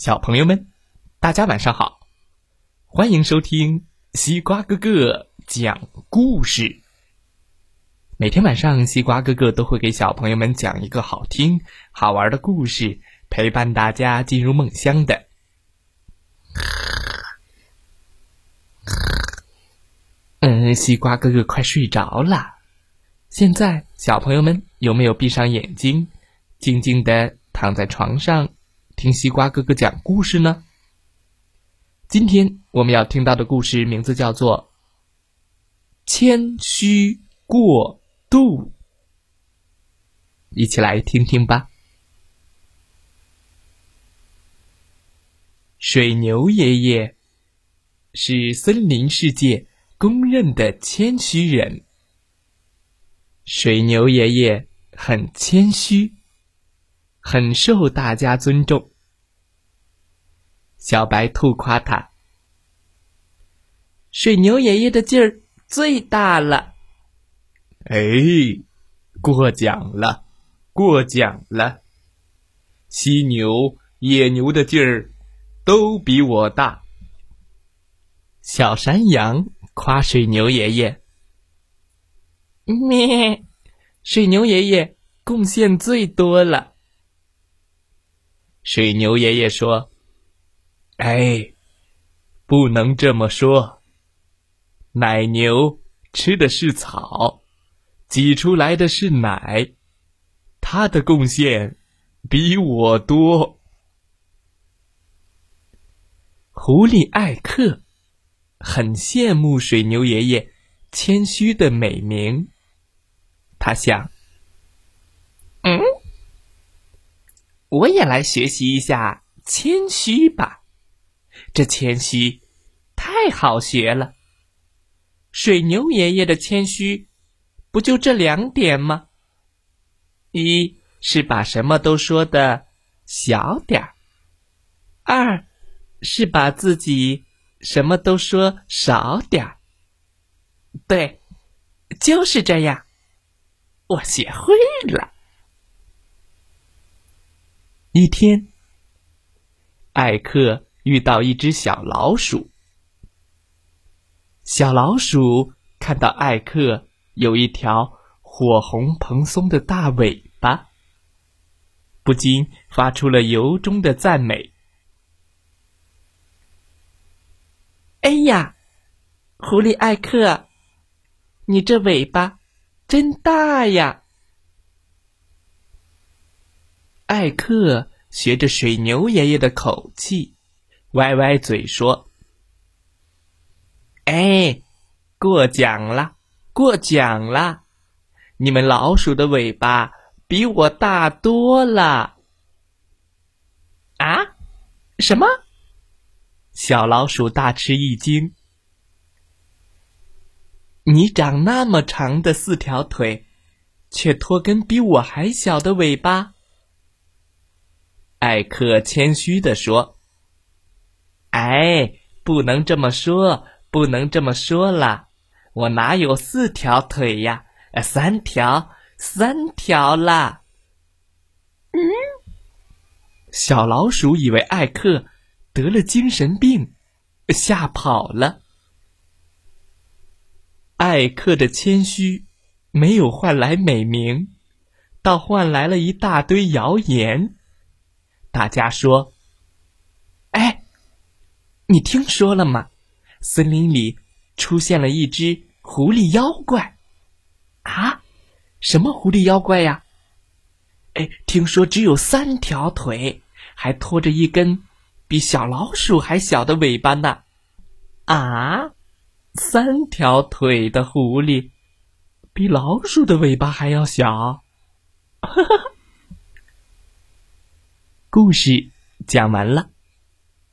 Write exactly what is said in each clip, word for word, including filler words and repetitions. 小朋友们，大家晚上好，欢迎收听西瓜哥哥讲故事。每天晚上，西瓜哥哥都会给小朋友们讲一个好听、好玩的故事，陪伴大家进入梦乡的。嗯，西瓜哥哥快睡着了。现在，小朋友们有没有闭上眼睛，静静地躺在床上，听西瓜哥哥讲故事呢？今天我们要听到的故事名字叫做《谦虚过》度，一起来听听吧。水牛爷爷是森林世界公认的谦虚人。水牛爷爷很谦虚，很受大家尊重。小白兔夸他：“水牛爷爷的劲儿最大了。”哎，过奖了，过奖了！犀牛、野牛的劲儿都比我大。小山羊夸水牛爷爷：“咩，水牛爷爷贡献最多了。”水牛爷爷说：“哎，不能这么说。奶牛吃的是草，挤出来的是奶，他的贡献比我多。”狐狸艾克很羡慕水牛爷爷谦虚的美名，他想：“嗯，我也来学习一下谦虚吧，这谦虚太好学了。水牛爷爷的谦虚不就这两点吗？一是把什么都说的小点儿，二是把自己什么都说少点儿。对，就是这样，我学会了。”一天，艾克遇到一只小老鼠。小老鼠看到艾克有一条火红蓬松的大尾巴，不禁发出了由衷的赞美：“哎呀，狐狸艾克，你这尾巴真大呀！”艾克学着水牛爷爷的口气，歪歪嘴说：“哎，过奖了，过奖了，你们老鼠的尾巴比我大多了。”啊？什么？小老鼠大吃一惊。“你长那么长的四条腿，却拖根比我还小的尾巴。”艾克谦虚地说：“哎，不能这么说，不能这么说啦。我哪有四条腿呀？三条，三条啦！”嗯，小老鼠以为艾克得了精神病，吓跑了。艾克的谦虚没有换来美名，倒换来了一大堆谣言。大家说：“哎，你听说了吗？森林里出现了一只狐狸妖怪。”“啊，什么狐狸妖怪呀？”“哎，听说只有三条腿，还拖着一根比小老鼠还小的尾巴呢。”“啊，三条腿的狐狸比老鼠的尾巴还要小。”哈哈。故事讲完了，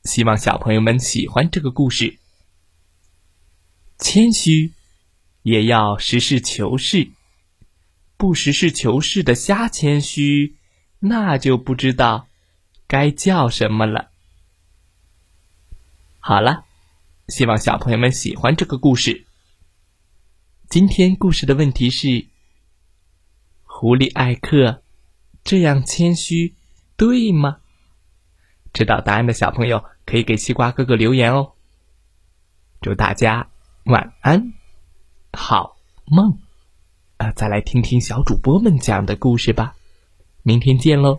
希望小朋友们喜欢这个故事。谦虚也要实事求是，不实事求是的瞎谦虚，那就不知道该叫什么了。好了，希望小朋友们喜欢这个故事。今天故事的问题是：狐狸艾克这样谦虚对吗？知道答案的小朋友可以给西瓜哥哥留言哦。祝大家晚安，好梦。呃，再来听听小主播们讲的故事吧。明天见喽。